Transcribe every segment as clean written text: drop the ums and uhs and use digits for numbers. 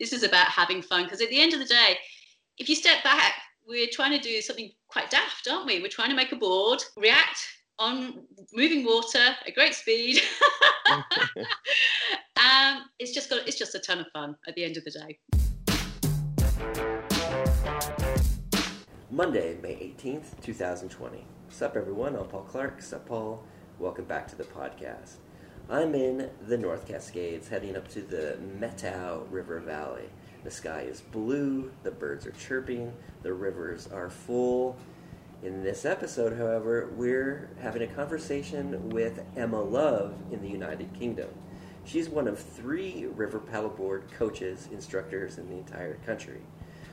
This is about having fun, because at the end of the day, if you step back, we're trying to do something quite daft, aren't we? We're trying to make a board react on moving water at great speed. It's just a ton of fun at the end of the day. Monday, May 18th, 2020. Sup everyone, I'm Paul Clark. Sup Paul, welcome back to the podcast. I'm in the North Cascades, heading up to the Methow River Valley. The sky is blue, the birds are chirping, the rivers are full. In this episode, however, we're having a conversation with Emma Love in the United Kingdom. She's one of three river paddleboard coaches, instructors in the entire country.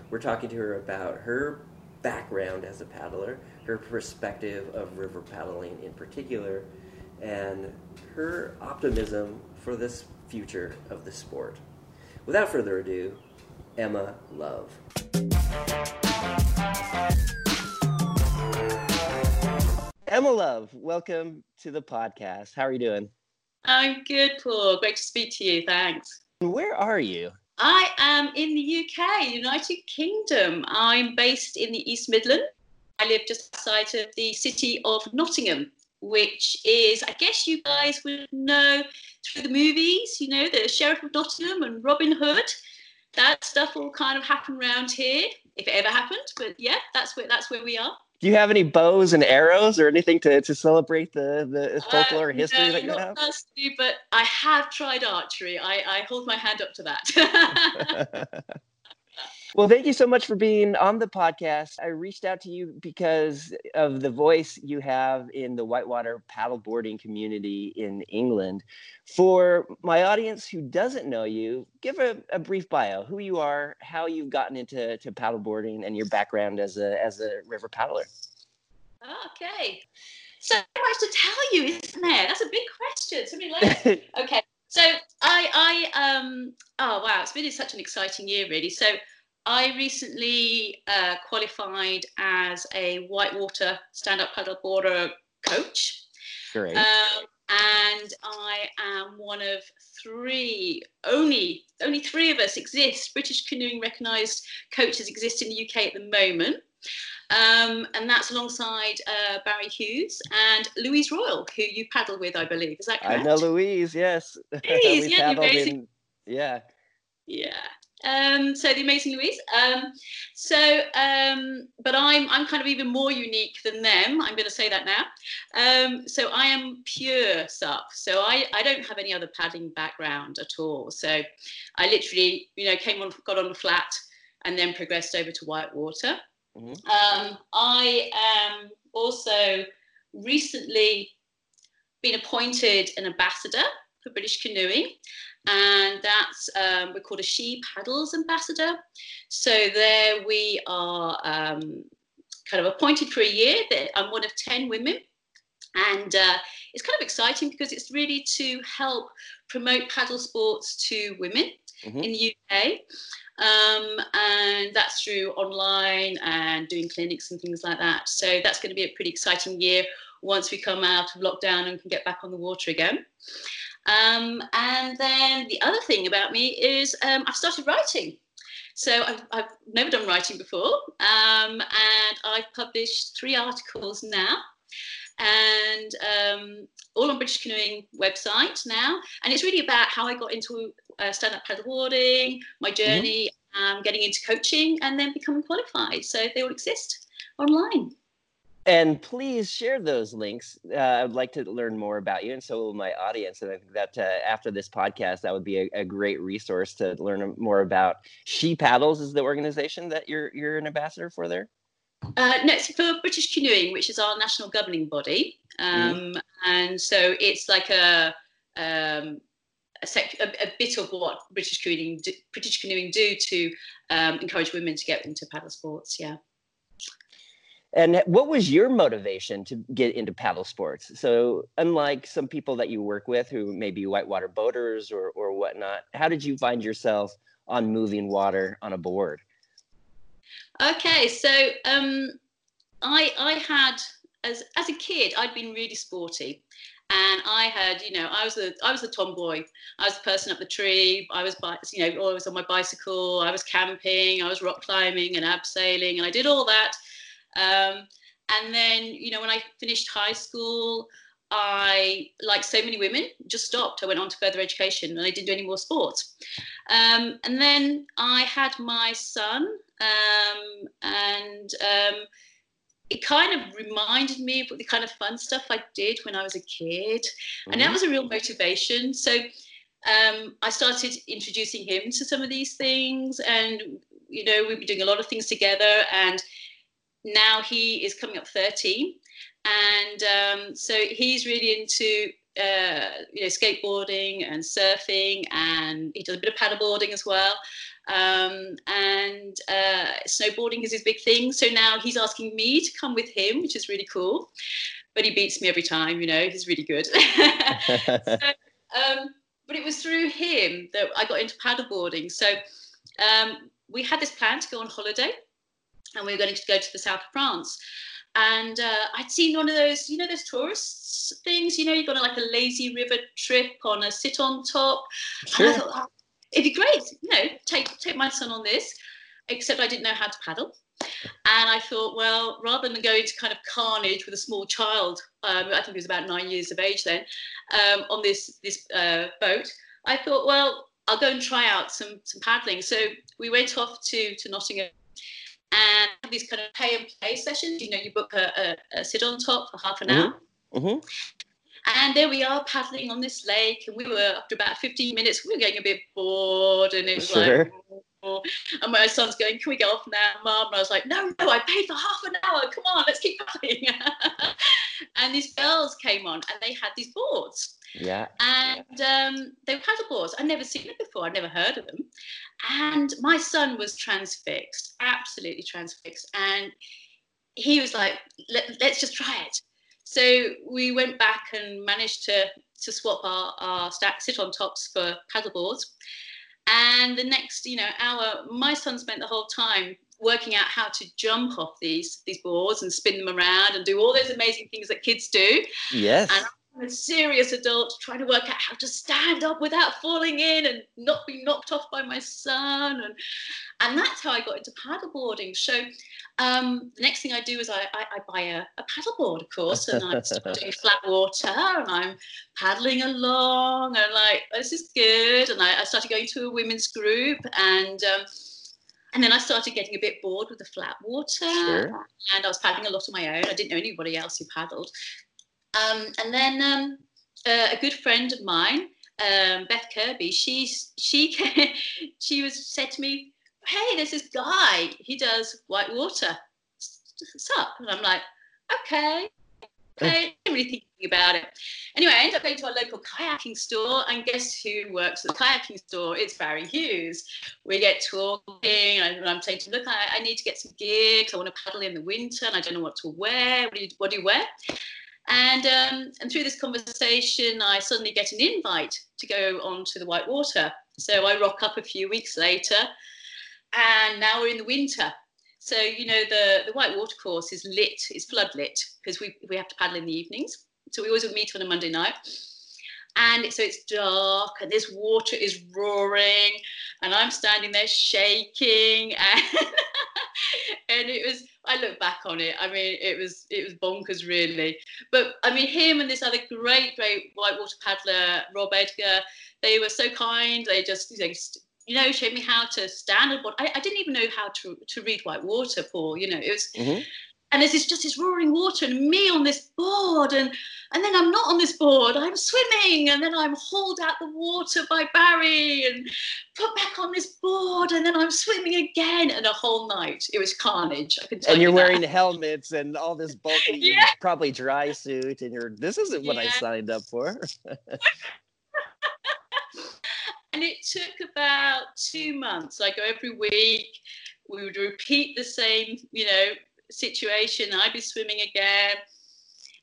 We're talking to her about her background as a paddler, her perspective of river paddling in particular, and her optimism for this future of the sport. Without further ado, Emma Love. Emma Love, welcome to the podcast. How are you doing? I'm good, Paul. Great to speak to you. Thanks. Where are you? I am in the UK, United Kingdom. I'm based in the East Midland. I live just outside of the city of Nottingham, which is, I guess you guys would know through the movies, you know, the Sheriff of Nottingham and Robin Hood. That stuff all kind of happened around here, if it ever happened. But yeah, that's where we are. Do you have any bows and arrows or anything to celebrate the folklore history that you have? No, not personally, but I have tried archery. I hold my hand up to that. Well, thank you so much for being on the podcast. I reached out to you because of the voice you have in the whitewater paddleboarding community in England. For my audience who doesn't know you, give a brief bio, who you are, how you've gotten into paddleboarding, and your background as a river paddler. Okay. So much to tell you, isn't there? That's a big question. Somebody likes it. Okay. So I it's been such an exciting year, really. So I recently qualified as a whitewater stand-up paddleboarder coach. Great. And I am one of three, only three of us exist. British Canoeing recognised coaches exist in the UK at the moment. And that's alongside Barry Hughes and Louise Royal, who you paddle with, I believe. Is that correct? I know Louise, yes. Louise, yeah, you're amazing. Yeah. Yeah. So the amazing Louise. But I'm kind of even more unique than them. I'm going to say that now. So I am pure SUP. So I don't have any other paddling background at all. So I literally, got on the flat and then progressed over to whitewater. Mm-hmm. I am also recently been appointed an ambassador for British Canoeing. And that's, we're called a She Paddles ambassador. So there we are kind of appointed for a year. I'm one of 10 women. And it's kind of exciting because it's really to help promote paddle sports to women in the UK. And that's through online and doing clinics and things like that. So that's going to be a pretty exciting year once we come out of lockdown and can get back on the water again. And then the other thing about me is I've started writing. So I've never done writing before. And I've published 3 articles now. And all on British Canoeing website now. And it's really about how I got into stand-up paddleboarding, my journey, getting into coaching, and then becoming qualified. So they all exist online. And please share those links. I'd like to learn more about you, and so will my audience. And I think that after this podcast, that would be a great resource to learn more about. She Paddles is the organization that you're an ambassador for there? No, it's for British Canoeing, which is our national governing body. And so it's like a bit of what British Canoeing do to encourage women to get into paddle sports, yeah. And what was your motivation to get into paddle sports? So unlike some people that you work with who may be whitewater boaters or whatnot, how did you find yourself on moving water on a board? Okay, so I had, as a kid, I'd been really sporty. And I had, you know, I was a tomboy. I was the person up the tree. I was, you know, always on my bicycle. I was camping. I was rock climbing and abseiling, and I did all that. And then, you know, when I finished high school, I, like so many women, just stopped. I went on to further education, and I didn't do any more sports. And then I had my son, it kind of reminded me of the kind of fun stuff I did when I was a kid. Mm-hmm. And that was a real motivation. So I started introducing him to some of these things, and, you know, we've been doing a lot of things together, and now he is coming up 13. And so he's really into, you know, skateboarding and surfing, and he does a bit of paddleboarding as well. And snowboarding is his big thing. So now he's asking me to come with him, which is really cool. But he beats me every time, you know, he's really good. But it was through him that I got into paddleboarding. So we had this plan to go on holiday, and we were going to go to the south of France. And I'd seen one of those, you know, those tourists things, you know, you've got like a lazy river trip on a sit on top. Sure. And I thought, oh, it'd be great, you know, take my son on this, except I didn't know how to paddle. And I thought, well, rather than going to kind of carnage with a small child, I think he was about 9 years of age then, on this boat, I thought, well, I'll go and try out some paddling. So we went off to Nottingham, and have these kind of pay and play sessions. You know, you book a sit on top for half an hour. Mm-hmm. And there we are paddling on this lake, and we were, after about 15 minutes, we were getting a bit bored, and it was sure. Like, oh. And my son's going, "Can we get off now, Mum?" And I was like, no, I paid for half an hour. Come on, let's keep paddling. And these girls came on, and they had these boards. Yeah. And they were paddle boards. I'd never seen them before. I'd never heard of them. And my son was transfixed, absolutely transfixed. And he was like, let's just try it. So we went back and managed to swap our stack sit on tops for paddle boards. And the next, you know, hour, my son spent the whole time working out how to jump off these boards and spin them around and do all those amazing things that kids do. Yes. And I'm a serious adult trying to work out how to stand up without falling in and not be knocked off by my son. And that's how I got into paddleboarding. So the next thing I do is I buy a paddleboard, of course, and I'm doing flat water, and I'm paddling along, and like, this is good. And I started going to a women's group, and then I started getting a bit bored with the flat water. Sure. And I was paddling a lot on my own. I didn't know anybody else who paddled. And then a good friend of mine, Beth Kirby, she was said to me, "Hey, there's this guy, he does white water sup." And I'm like, okay, I'm really thinking about it. Anyway, I ended up going to our local kayaking store, and guess who works at the kayaking store? It's Barry Hughes. We get talking, and I'm saying to him, "Look, I need to get some gear because I want to paddle in the winter, and I don't know what to wear. What do you wear?" And through this conversation, I suddenly get an invite to go on to the white water. So I rock up a few weeks later, and now we're in the winter. So, you know, the white water course is lit, it's floodlit, because we have to paddle in the evenings. So we always would meet on a Monday night. And so it's dark, and this water is roaring, and I'm standing there shaking. And it was, I look back on it, I mean, it was bonkers, really. But I mean, him and this other great whitewater paddler, Rob Edgar, they were so kind. They just, you know, showed me how to stand on board. I didn't even know how to read white water, Paul, you know, it was, mm-hmm. And there's this roaring water, and me on this board, and then I'm not on this board, I'm swimming, and then I'm hauled out the water by Barry and put back on this board, and then I'm swimming again, and a whole night. It was carnage, I can tell you. And you're wearing helmets and all this bulky, yeah. Probably dry suit, and this isn't what, yeah, I signed up for. And it took about 2 months. I go every week, we would repeat the same, you know, situation. I'd be swimming again,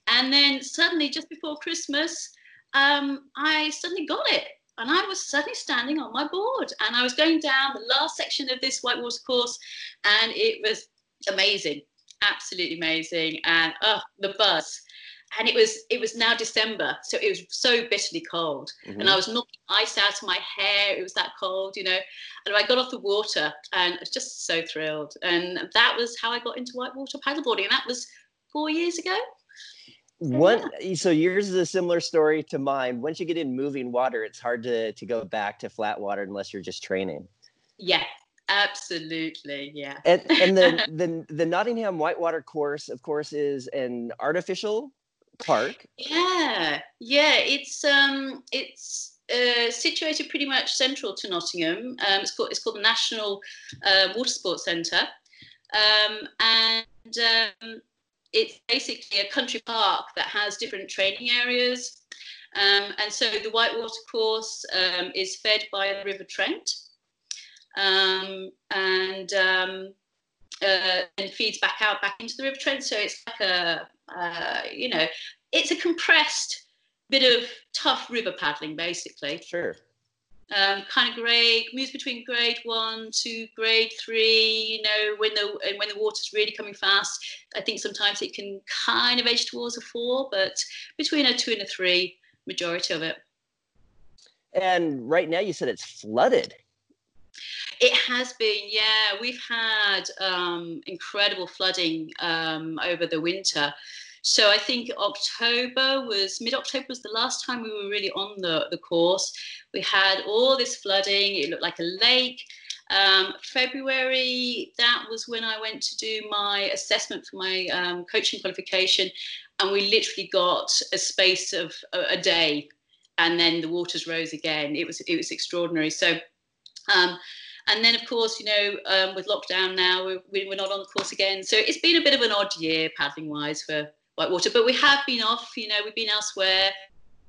and then suddenly, just before Christmas, I suddenly got it, and I was suddenly standing on my board, and I was going down the last section of this whitewater course, and it was amazing, absolutely amazing, and the buzz. And it was now December, so it was so bitterly cold. Mm-hmm. And I was knocking ice out of my hair. It was that cold, you know. And I got off the water and I was just so thrilled. And that was how I got into whitewater paddleboarding. And that was 4 years ago. So yours is a similar story to mine. Once you get in moving water, it's hard to go back to flat water unless you're just training. Yeah. Absolutely, yeah. And the Nottingham Whitewater course, of course, is an artificial park. Yeah. It's situated pretty much central to Nottingham. It's called the National Water Sports Centre, it's basically a country park that has different training areas, and so the Whitewater course is fed by the River Trent. And feeds back into the River Trent. So it's like it's a compressed bit of tough river paddling, basically. Sure. Kind of grade, moves between grade 1 to grade 3, you know, when the water's really coming fast. I think sometimes it can kind of edge towards a 4, but between a 2 and a 3, majority of it. And right now you said it's flooded. It has been, yeah. We've had incredible flooding over the winter. So I think mid-October was the last time we were really on the course. We had all this flooding. It looked like a lake. February, that was when I went to do my assessment for my coaching qualification. And we literally got a space of a day. And then the waters rose again. It was extraordinary. So... and then, of course, you know, with lockdown now, we're not on the course again. So it's been a bit of an odd year paddling-wise for whitewater. But we have been off, you know, we've been elsewhere.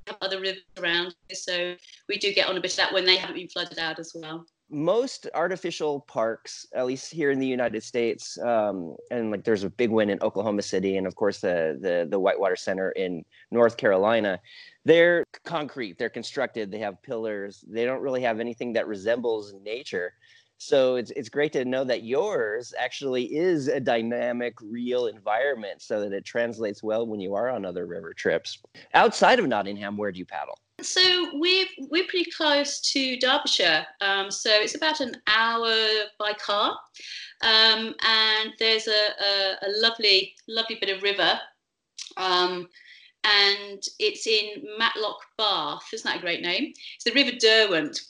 We have other rivers around. So we do get on a bit of that when they haven't been flooded out as well. Most artificial parks, at least here in the United States, and like there's a big one in Oklahoma City and, of course, the Whitewater Center in North Carolina, they're concrete, they're constructed, they have pillars, they don't really have anything that resembles nature. So it's great to know that yours actually is a dynamic, real environment so that it translates well when you are on other river trips. Outside of Nottingham, where do you paddle? So we're pretty close to Derbyshire, so it's about an hour by car, and there's a lovely bit of river, and it's in Matlock Bath. Isn't that a great name? It's the River Derwent,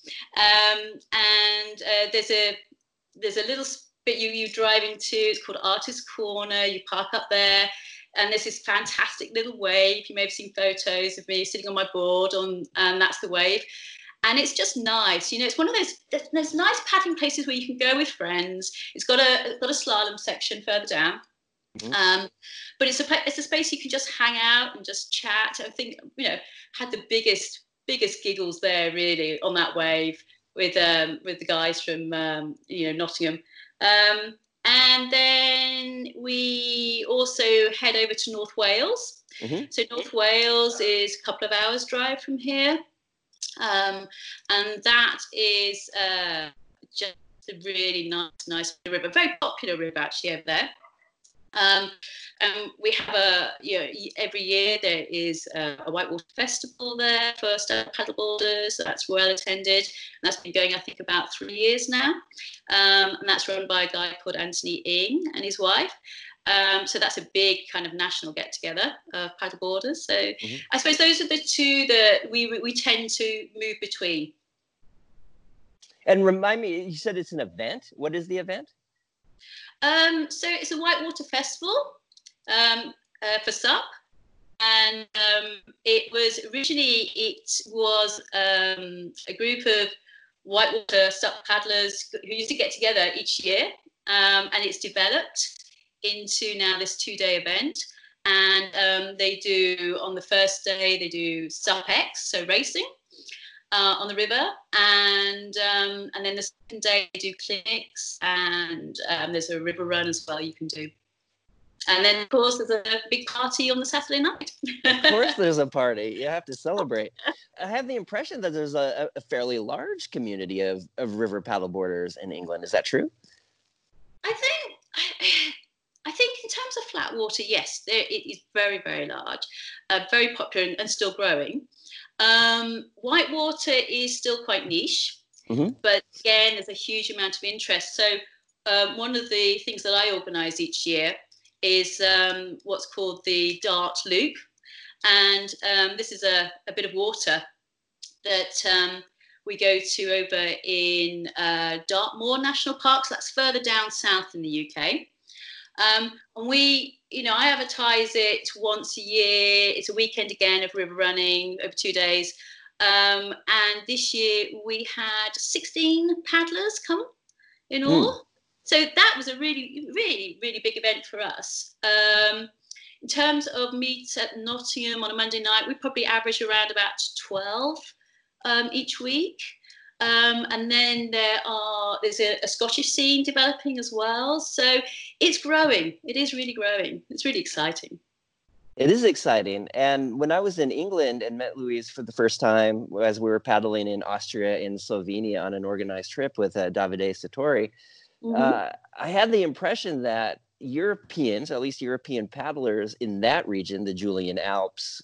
and there's a little bit you drive into. It's called Artist Corner. You park up there. And there's this fantastic little wave. You may have seen photos of me sitting on my board, and that's the wave. And it's just nice. You know, it's one of those nice paddling places where you can go with friends. It's got a slalom section further down. Mm-hmm. But it's a space you can just hang out and just chat. I think, you know, had the biggest giggles there, really, on that wave with the guys from, Nottingham. And then we also head over to North Wales. Mm-hmm. So North Wales is a couple of hours drive from here. And that is just a really nice river, very popular river actually over there. And we have every year there is a whitewater festival there for paddleboarders. That's well attended. And that's been going, I think, about 3 years now. And that's run by a guy called Anthony Ng and his wife. So that's a big kind of national get-together of paddleboarders. So mm-hmm. I suppose those are the two that we tend to move between. And remind me, you said it's an event. What is the event? So it's a whitewater festival for SUP, and it was a group of whitewater SUP paddlers who used to get together each year, and it's developed into now this 2-day event. And on the first day they do SUPX, so racing on the river, and then the second day they do clinics, and there's a river run as well you can do. And then, of course, there's a big party on the Saturday night. Of course there's a party. You have to celebrate. I have the impression that there's a fairly large community of river paddleboarders in England. Is that true? I think in terms of flat water, yes, it is very, very large. very popular and still growing. Whitewater is still quite niche, mm-hmm. but again, there's a huge amount of interest. So one of the things that I organise each year is what's called the Dart Loop. And this is a bit of water that we go to over in Dartmoor National Park. So that's further down south in the UK. And we, you know, I advertise it once a year. It's a weekend again of river running over 2 days. And this year we had 16 paddlers come in all. So that was a really, really, really big event for us. In terms of meets at Nottingham on a Monday night, we probably average around about 12 each week. And then there's a Scottish scene developing as well. So it's growing. It is really growing. It's really exciting. It is exciting. And when I was in England and met Louise for the first time, as we were paddling in Austria and Slovenia on an organized trip with Davide Satori, mm-hmm. I had the impression that Europeans, at least European paddlers in that region, the Julian Alps,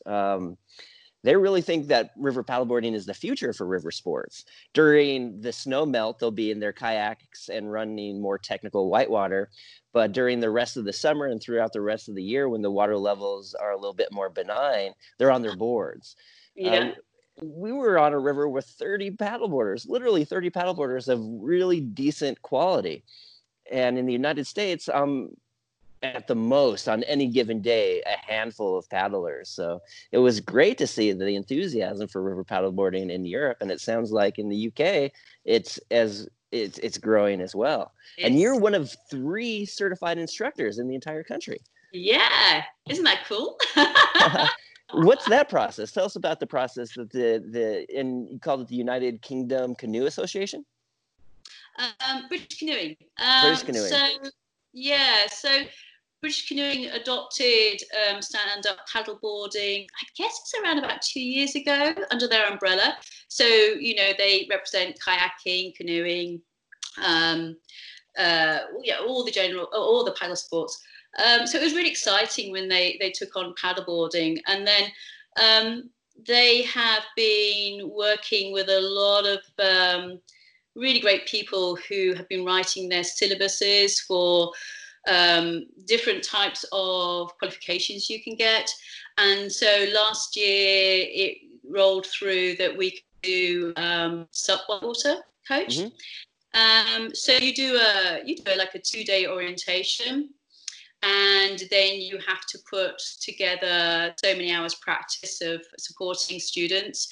they really think that river paddleboarding is the future for river sports. During the snow melt, they'll be in their kayaks and running more technical whitewater. But during the rest of the summer and throughout the rest of the year, when the water levels are a little bit more benign, they're on their boards. Yeah. We were on a river with 30 paddleboarders, literally 30 paddleboarders of really decent quality. And in the United States, at the most, on any given day, a handful of paddlers. So it was great to see the enthusiasm for river paddleboarding in Europe. And it sounds like in the UK, it's growing as well. And you're one of 3 certified instructors in the entire country. Yeah. Isn't that cool? What's that process? Tell us about the process that you called it the United Kingdom Canoe Association? British Canoeing. British Canoeing. So British Canoeing adopted stand-up paddleboarding, I guess it's around about 2 years ago, under their umbrella. So, you know, they represent kayaking, canoeing, all the paddle sports. So it was really exciting when they took on paddleboarding, and then they have been working with a lot of really great people who have been writing their syllabuses for different types of qualifications you can get. And so last year it rolled through that we could do SUP water coach. Mm-hmm. So you do like a 2-day orientation. And then you have to put together so many hours practice of supporting students.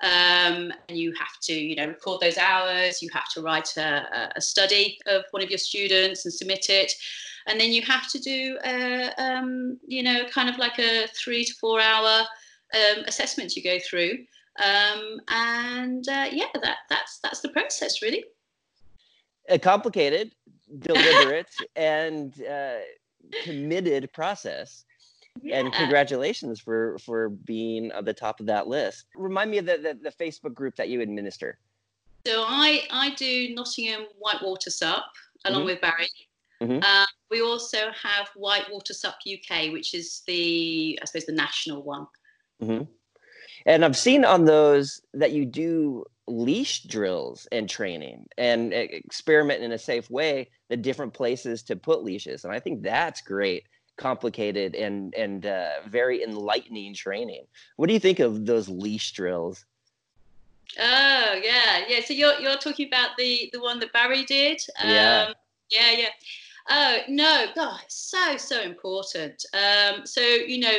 And you have to, you know, record those hours. You have to write a study of one of your students and submit it. And then you have to do, kind of like a 3 to 4 hour assessment you go through. That's the process, really. Complicated, deliberate, and... committed process. Yeah. And congratulations for being at the top of that list. Remind me of the Facebook group that you administer. So I do Nottingham Whitewater Sup along mm-hmm. with Barry. Mm-hmm. We also have White Water Sup UK, which is the national one. Mm-hmm. And I've seen on those that you do leash drills and training and experiment in a safe way the different places to put leashes, and I think that's great, complicated and very enlightening training. What do you think of those leash drills? Oh yeah. So you're talking about the one that Barry did. Yeah. Oh no, God, it's so important. So you know.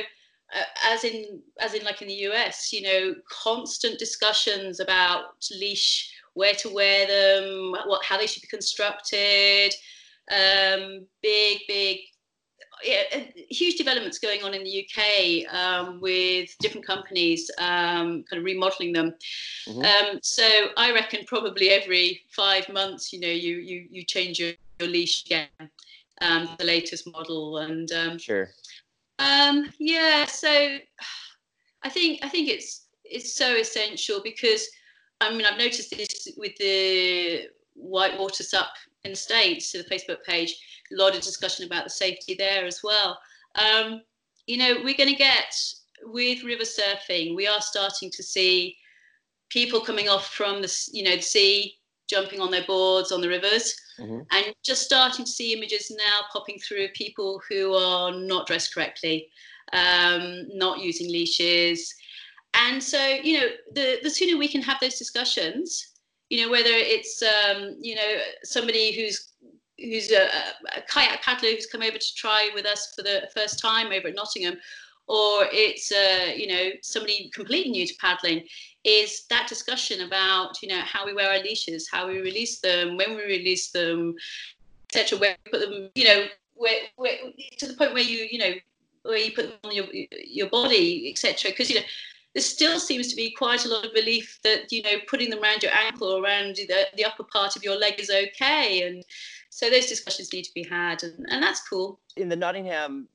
As in like in the US, you know, constant discussions about leash, where to wear them, how they should be constructed, huge developments going on in the UK with different companies kind of remodeling them. Mm-hmm. So I reckon probably every 5 months, you know, you change your leash again, the latest model, and sure. So I think it's so essential, because I mean I've noticed this with the Whitewater SUP in the States, so the Facebook page, a lot of discussion about the safety there as well. You know, we're going to get with river surfing, we are starting to see people coming off from the, you know, the sea, jumping on their boards on the rivers, and just starting to see images now popping through of people who are not dressed correctly, not using leashes. And so, you know, the sooner we can have those discussions, you know, whether it's, you know, somebody who's a kayak paddler who's come over to try with us for the first time over at Nottingham, or it's, you know, somebody completely new to paddling, is that discussion about, you know, how we wear our leashes, how we release them, when we release them, etc., where we put them, you know, where, to the point where you know, where you put them on your body, etc., because, you know, there still seems to be quite a lot of belief that, you know, putting them around your ankle or around the upper part of your leg is okay. And so those discussions need to be had, and that's cool. In the Nottingham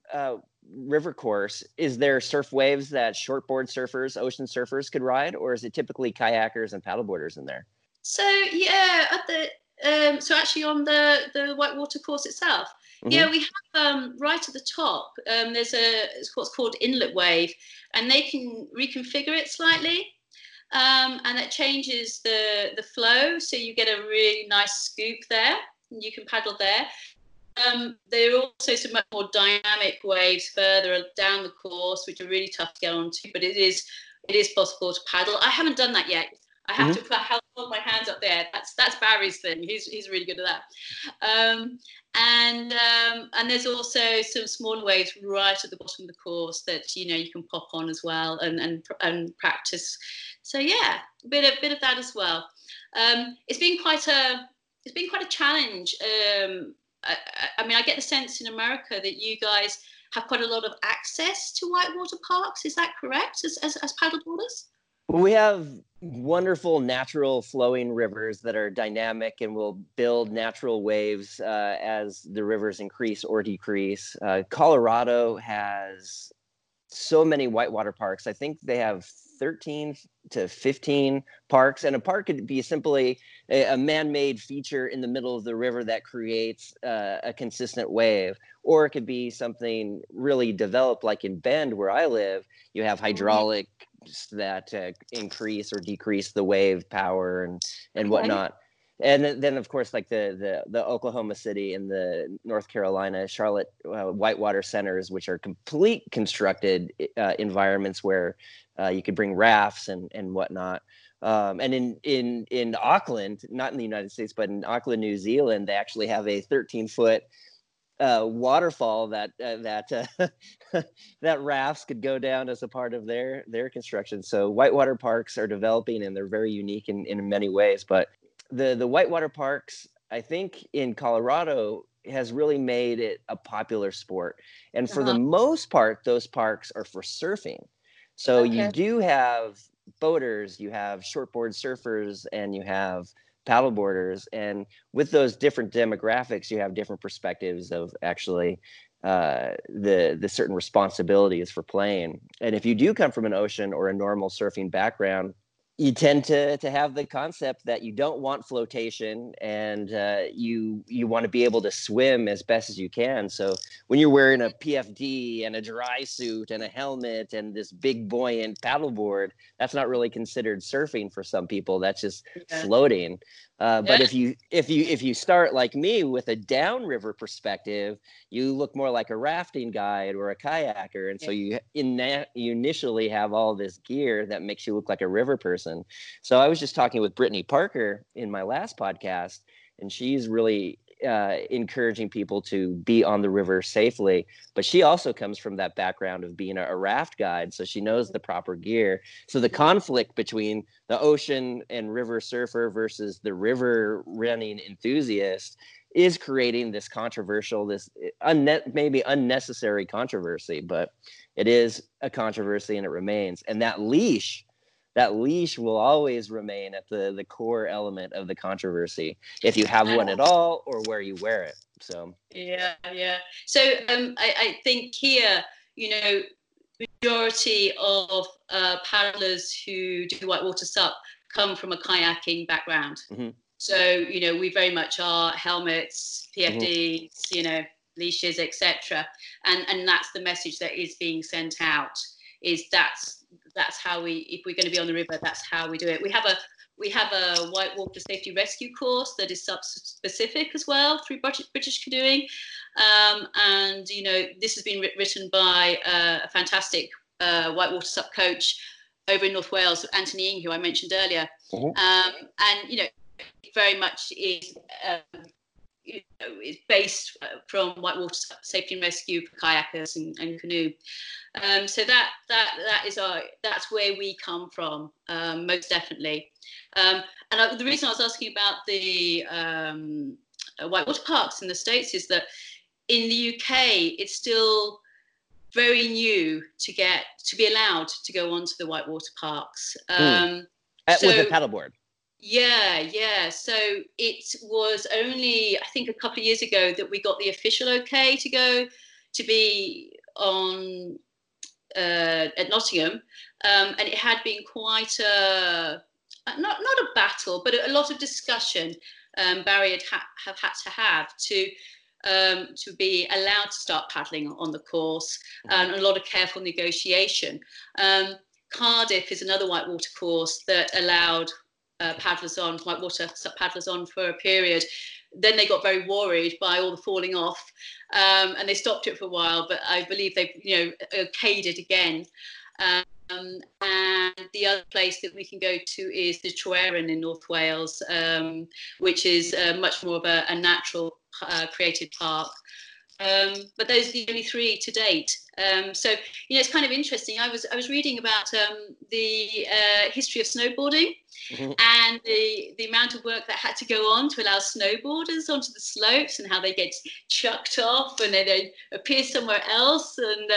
river course, is there surf waves that shortboard surfers, ocean surfers could ride, or is it typically kayakers and paddleboarders in there? So, yeah, at the so actually on the Whitewater course itself, yeah, we have right at the top, there's it's what's called inlet wave, and they can reconfigure it slightly, and that changes the flow, so you get a really nice scoop there, and you can paddle there. There are also some much more dynamic waves further down the course, which are really tough to get onto, but it is possible to paddle. I haven't done that yet. I have to hold my hands up there. That's Barry's thing. He's really good at that. And there's also some smaller waves right at the bottom of the course that, you know, you can pop on as well and practice. So yeah, a bit of that as well. It's been quite a challenge. I mean, I get the sense in America that you guys have quite a lot of access to whitewater parks. Is that correct? As paddleboarders? We have wonderful natural flowing rivers that are dynamic and will build natural waves as the rivers increase or decrease. Colorado has so many whitewater parks. I think they have 13 to 15 parks, and a park could be simply a man-made feature in the middle of the river that creates a consistent wave, or it could be something really developed, like in Bend where I live. You have hydraulics that increase or decrease the wave power and whatnot. And then, of course, like the Oklahoma City and the North Carolina, Charlotte whitewater centers, which are complete constructed environments where you could bring rafts and whatnot. And in Auckland, not in the United States, but in Auckland, New Zealand, they actually have a 13-foot waterfall that rafts could go down as a part of their construction. So whitewater parks are developing, and they're very unique in many ways. But the whitewater parks, I think, in Colorado has really made it a popular sport. And for the most part, those parks are for surfing. So you do have boaters, you have shortboard surfers, and you have paddleboarders. And with those different demographics, you have different perspectives of actually the certain responsibilities for playing. And if you do come from an ocean or a normal surfing background, you tend to have the concept that you don't want flotation, and you want to be able to swim as best as you can. So when you're wearing a PFD and a dry suit and a helmet and this big buoyant paddleboard, that's not really considered surfing for some people. That's just floating. But if you start like me with a downriver perspective, you look more like a rafting guide or a kayaker, and so you initially have all this gear that makes you look like a river person. So I was just talking with Brittany Parker in my last podcast, and she's really encouraging people to be on the river safely, but she also comes from that background of being a raft guide, so she knows the proper gear. So the conflict between the ocean and river surfer versus the river running enthusiast is creating this controversial, this maybe unnecessary controversy, but it is a controversy and it remains. And that leash will always remain at the core element of the controversy, if you have one at all, or where you wear it. So So I think here, you know, majority of paddlers who do whitewater sup come from a kayaking background. So, you know, we very much are helmets, PFDs, you know, leashes, etc., and that's the message that is being sent out. is that's how we, if we're going to be on the river, that's how we do it. We have a white water safety rescue course that is sub-specific as well through British Canoeing. And, you know, this has been written by a fantastic white water sup coach over in North Wales, Anthony Ng, who I mentioned earlier. Mm-hmm. And, you know, it very much is you know, it's based from whitewater safety and rescue for kayakers and canoe. So that's where we come from, most definitely. And the reason I was asking about the whitewater parks in the States is that in the UK, it's still very new to be allowed to go onto the whitewater parks. With a paddleboard. Yeah. So it was only, I think, a couple of years ago that we got the official okay to go to be on at Nottingham, and it had been quite a not a battle, but a lot of discussion. Barry had to be allowed to start paddling on the course, and a lot of careful negotiation. Cardiff is another whitewater course that allowed paddlers on, whitewater paddlers on for a period. Then they got very worried by all the falling off, and they stopped it for a while. But I believe they've, you know, okayed it again. And the other place that we can go to is the Trewerin in North Wales, which is much more of a natural created park. But those are the only three to date. So, you know, it's kind of interesting. I was reading about the history of snowboarding, mm-hmm. and the amount of work that had to go on to allow snowboarders onto the slopes, and how they get chucked off and then they appear somewhere else. And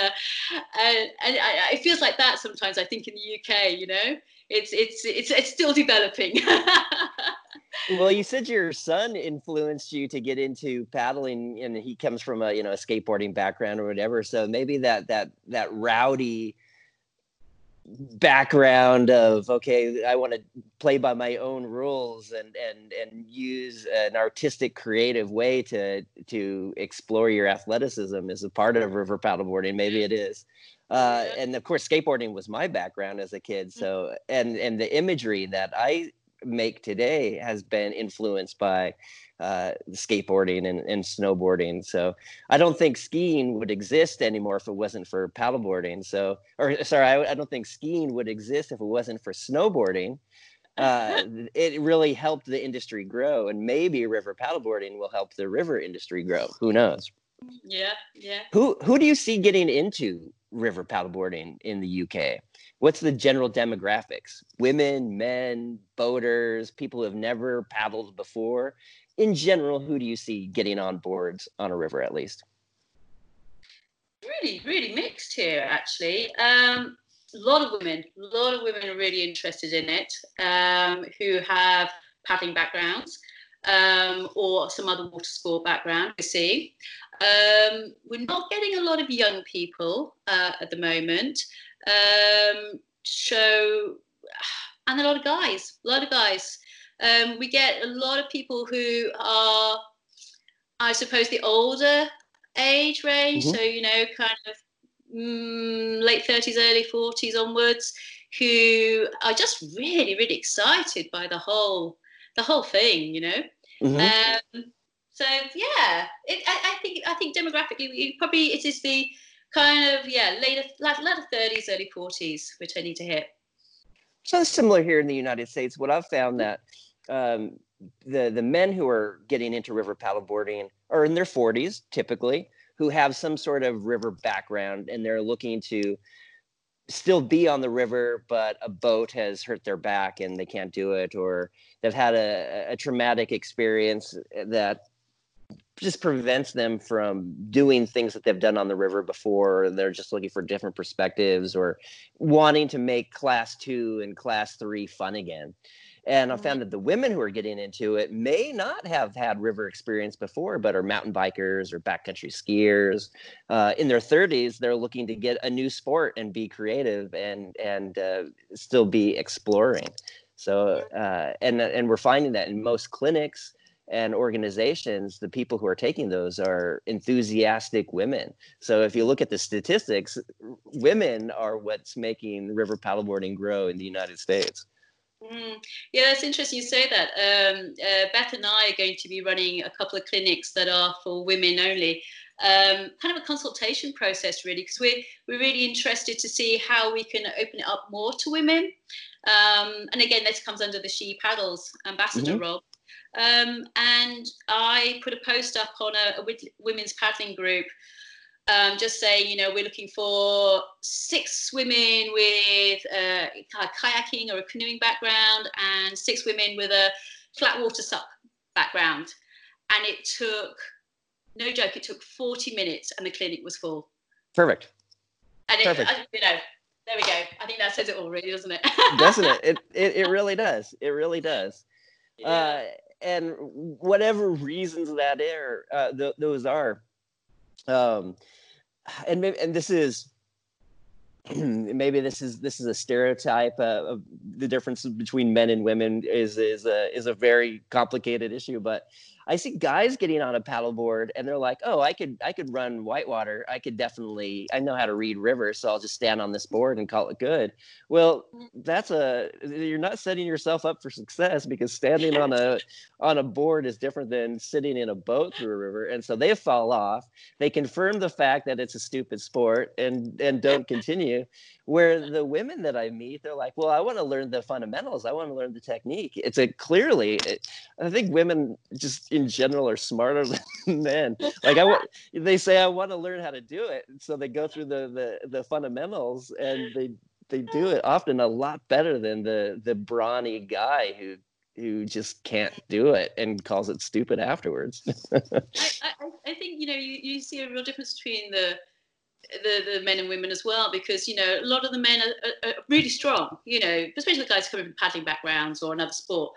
it feels like that sometimes, I think, in the UK, you know. It's still developing. Well, you said your son influenced you to get into paddling, and he comes from a, you know, a skateboarding background or whatever. So maybe that rowdy background of, okay, I want to play by my own rules and use an artistic, creative way to explore your athleticism is a part of river paddleboarding. Maybe it is. And of course, skateboarding was my background as a kid. So, and the imagery that I make today has been influenced by skateboarding and snowboarding. So I don't think skiing would exist anymore if it wasn't for paddleboarding. So, I don't think skiing would exist if it wasn't for snowboarding. It really helped the industry grow, and maybe river paddleboarding will help the river industry grow. Who knows? Yeah. Who do you see getting into river paddleboarding in the UK? What's the general demographics? Women, men, boaters, people who have never paddled before? In general, who do you see getting on boards on a river, at least? Really, really mixed here, actually. A lot of women are really interested in it, who have paddling backgrounds, or some other water sport background, I see. We're not getting a lot of young people at the moment. And a lot of guys. We get a lot of people who are, I suppose, the older age range. Mm-hmm. So, you know, kind of late 30s, early 40s onwards, who are just really, really excited by the whole thing, you know. Mm-hmm. So yeah, I think demographically, it is the kind of later 30s, early 40s we're tending to hit. So similar here in the United States. What I've found that the men who are getting into river paddleboarding are in their 40s typically, who have some sort of river background, and they're looking to still be on the river, but a boat has hurt their back and they can't do it, or they've had a traumatic experience that just prevents them from doing things that they've done on the river before. They're just looking for different perspectives, or wanting to make class 2 and class 3 fun again. And I found that the women who are getting into it may not have had river experience before, but are mountain bikers or backcountry skiers. In their 30s, they're looking to get a new sport and be creative and still be exploring. So, and we're finding that in most clinics and organizations, the people who are taking those are enthusiastic women. So if you look at the statistics, women are what's making river paddleboarding grow in the United States. Mm. Yeah, that's interesting you say that. Beth and I are going to be running a couple of clinics that are for women only. Kind of a consultation process, really, because we're really interested to see how we can open it up more to women. And again, this comes under the She Paddles ambassador role. And I put a post up on a women's paddling group, just saying, you know, we're looking for 6 women with a kayaking or a canoeing background and 6 women with a flat water sup background. And it took, no joke, it took 40 minutes and the clinic was full. Perfect. And you know, there we go. I think that says it all, really, doesn't it? Doesn't it? It really does. It really does. Yeah. And whatever reasons that are, those are. And this is maybe this is a stereotype of the difference between men and women is a very complicated issue, but I see guys getting on a paddleboard and they're like, oh, I could run whitewater. I know how to read rivers, so I'll just stand on this board and call it good. Well, you're not setting yourself up for success, because standing on a board is different than sitting in a boat through a river. And so they fall off. They confirm the fact that it's a stupid sport and don't continue. Where the women that I meet, they're like, well, I want to learn the fundamentals. I want to learn the technique. I think women just in general are smarter than men. Like they say, I want to learn how to do it. So they go through the fundamentals, and they do it often a lot better than the brawny guy who just can't do it and calls it stupid afterwards. I think, you know, you see a real difference between the men and women as well, because, you know, a lot of the men are really strong, you know, especially the guys coming from paddling backgrounds or another sport,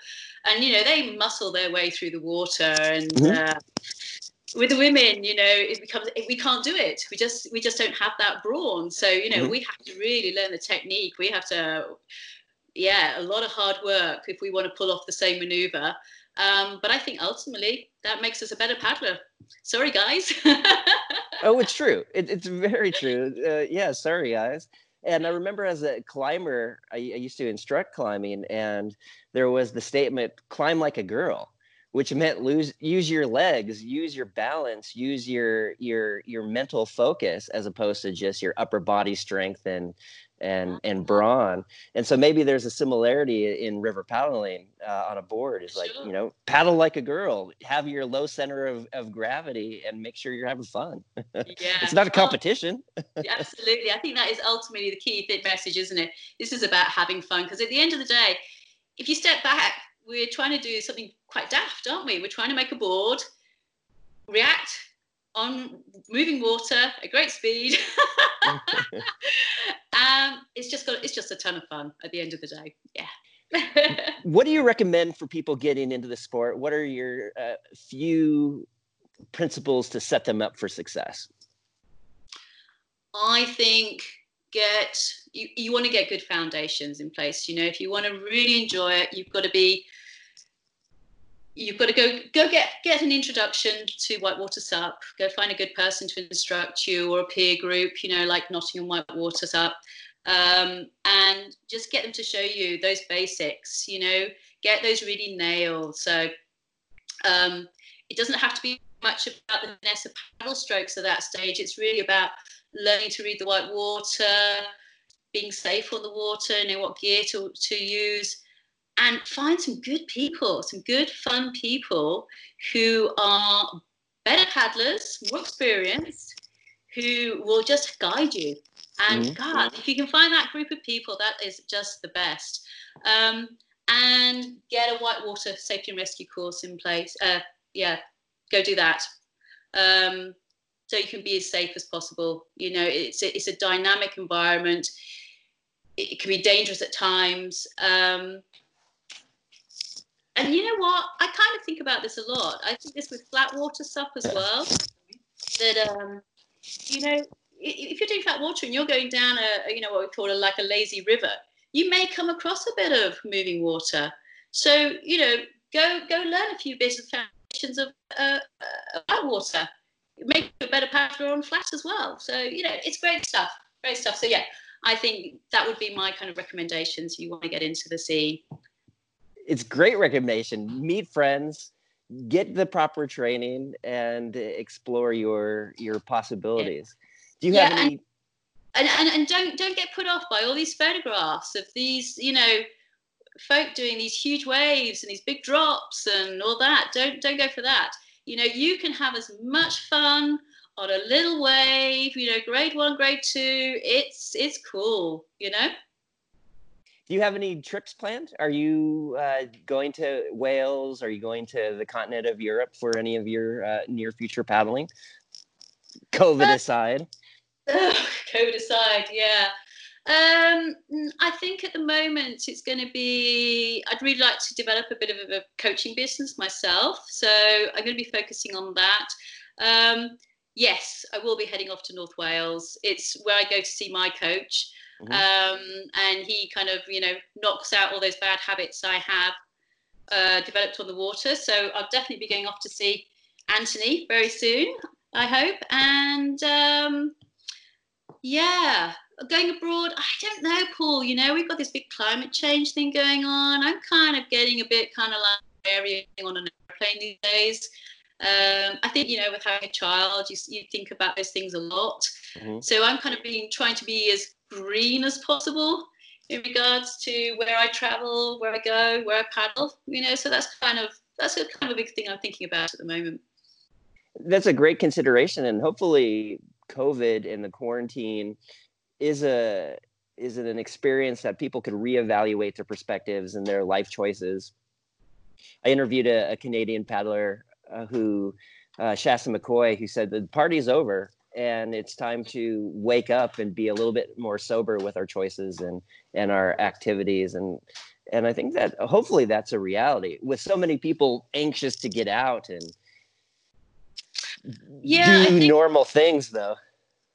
and, you know, they muscle their way through the water. And with the women, you know, it becomes, we can't do it, we just don't have that brawn. So, you know, we have to really learn the technique. We have to, a lot of hard work if we want to pull off the same maneuver. But I think ultimately that makes us a better paddler. Sorry, guys. Oh, it's true. It's very true. Yeah, sorry, guys. And I remember as a climber, I used to instruct climbing, and there was the statement, climb like a girl, which meant use your legs, use your balance, use your mental focus, as opposed to just your upper body strength and brawn. And so maybe there's a similarity in river paddling on a board. It's like, you know, paddle like a girl, have your low center of gravity, and make sure you're having fun. Yeah. It's not a competition. Absolutely. I think that is ultimately the key message, isn't it? This is about having fun, because at the end of the day, if you step back, we're trying to do something quite daft, aren't we? We're trying to make a board react on moving water at great speed. It's just a ton of fun at the end of the day. Yeah. What do you recommend for people getting into the sport? What are your few principles to set them up for success? I think you want to get good foundations in place. You know, if you want to really enjoy it, you've got to go get an introduction to Whitewater SUP, go find a good person to instruct you, or a peer group, you know, like Nottingham Whitewater SUP, and just get them to show you those basics, you know, get those really nailed. So it doesn't have to be much about the finesse of paddle strokes at that stage. It's really about learning to read the white water, being safe on the water, know what gear to use, and find some good people, some good fun people who are better paddlers, more experienced, who will just guide you. And God, if you can find that group of people, that is just the best. And get a whitewater safety and rescue course in place. Go do that. So you can be as safe as possible. You know, it's a dynamic environment. It can be dangerous at times. And you know what? I kind of think about this a lot. I think this with flat water SUP as well, that, you know, if you're doing flat water and you're going down you know, what we call a lazy river, you may come across a bit of moving water. So, you know, go learn a few bits of conditions of white water, make a better pasture on flat as well. So, you know, it's great stuff, great stuff. So, yeah, I think that would be my kind of recommendations. You want to get into the sea. It's great recommendation. Meet friends, get the proper training, and explore your possibilities. Yeah. Do you have any? And don't get put off by all these photographs of these, you know, folk doing these huge waves and these big drops and all that. Don't go for that. You know, you can have as much fun on a little wave, you know, grade one, grade two. It's cool, you know. Do you have any trips planned? Are you going to Wales? Are you going to the continent of Europe for any of your near future paddling? COVID aside. COVID aside, yeah. I think at the moment it's going to be, I'd really like to develop a bit of a coaching business myself, so I'm going to be focusing on that. Yes, I will be heading off to North Wales. It's where I go to see my coach. Mm-hmm. And he kind of, you know, knocks out all those bad habits I have developed on the water. So I'll definitely be going off to see Anthony very soon, I hope. And yeah, going abroad, I don't know, Paul, you know, we've got this big climate change thing going on. I'm kind of getting a bit kind of like airy on an airplane these days. I think, you know, with having a child, you think about those things a lot. Mm-hmm. So I'm kind of trying to be as green as possible in regards to where I travel, where I go, where I paddle, you know, so that's kind of a big thing I'm thinking about at the moment. That's a great consideration, and hopefully COVID and the quarantine is an experience that people could reevaluate their perspectives and their life choices. I interviewed a Canadian paddler who Shasta McCoy, who said the party's over and it's time to wake up and be a little bit more sober with our choices and our activities. And I think that hopefully that's a reality with so many people anxious to get out and do normal things though.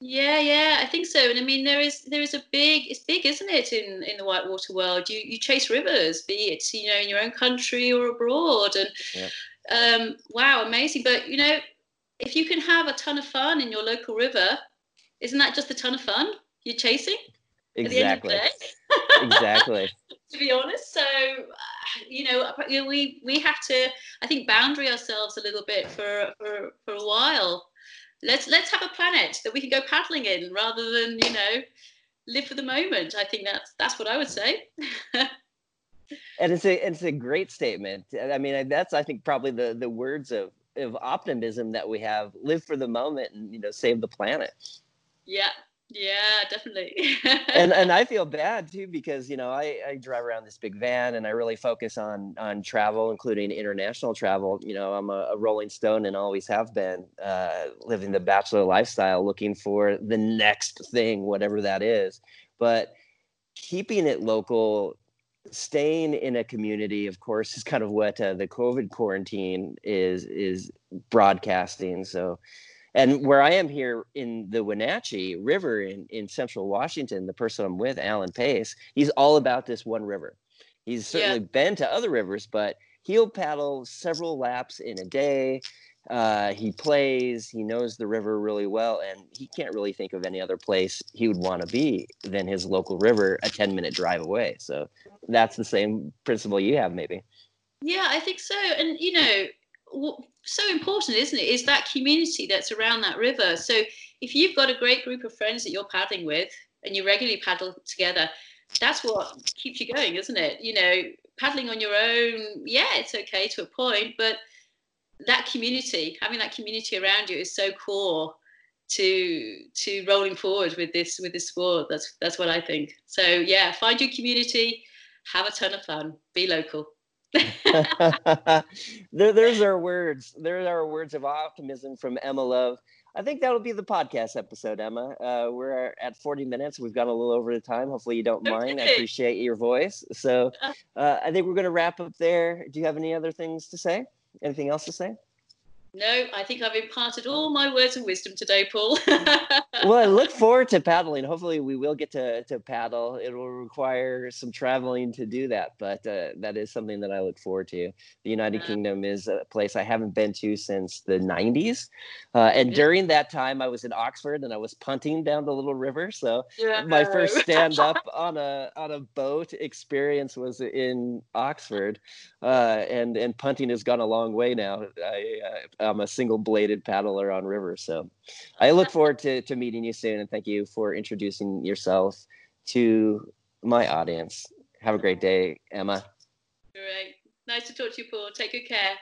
Yeah, I think so. And I mean, there is a big, it's big, isn't it, in the whitewater world? You chase rivers, be it, you know, in your own country or abroad, and wow, amazing. But you know, if you can have a ton of fun in your local river, isn't that just a ton of fun you're chasing? Exactly. At the end of the day? Exactly. To be honest, so you know, we have to, I think, boundary ourselves a little bit for a while. Let's have a planet that we can go paddling in rather than, you know, live for the moment. I think that's what I would say. And it's a great statement. I mean, that's, I think, probably the words of optimism that we have. Live for the moment and, you know, save the planet. Yeah, definitely. and I feel bad too, because, you know, I drive around this big van and I really focus on travel, including international travel. You know, I'm a rolling stone and always have been, living the bachelor lifestyle, looking for the next thing, whatever that is. But keeping it local, staying in a community, of course, is kind of what the COVID quarantine is broadcasting. So. And where I am here in the Wenatchee River in central Washington, the person I'm with, Alan Pace, he's all about this one river. He's certainly been to other rivers, but he'll paddle several laps in a day. He plays, he knows the river really well, and he can't really think of any other place he would want to be than his local river, a 10-minute drive away. So that's the same principle you have, maybe. Yeah, I think so. And, you know, so important, isn't it, is that community that's around that river. So if you've got a great group of friends that you're paddling with and you regularly paddle together, that's what keeps you going, isn't it? You know, paddling on your own, it's okay to a point, but that community, having that community around you is so core to rolling forward with this sport. That's what I think. So yeah, find your community, have a ton of fun, be local. There's our words. There are words of optimism from Emma Love. I think that'll be the podcast episode, Emma. We're at 40 minutes. We've got a little over the time. Hopefully you don't mind. I appreciate your voice. So I think we're going to wrap up there. Do you have any other things to say? Anything else to say? No, I think I've imparted all my words of wisdom today, Paul. Well, I look forward to paddling. Hopefully we will get to paddle. It will require some traveling to do that, but that is something that I look forward to. The United Kingdom is a place I haven't been to since the 90s. And during that time, I was in Oxford and I was punting down the little river. So my first stand-up on a boat experience was in Oxford. And punting has gone a long way now. I'm a single-bladed paddler on rivers, so I look forward to meeting you soon, and thank you for introducing yourself to my audience. Have a great day, Emma. All right. Nice to talk to you, Paul. Take good care.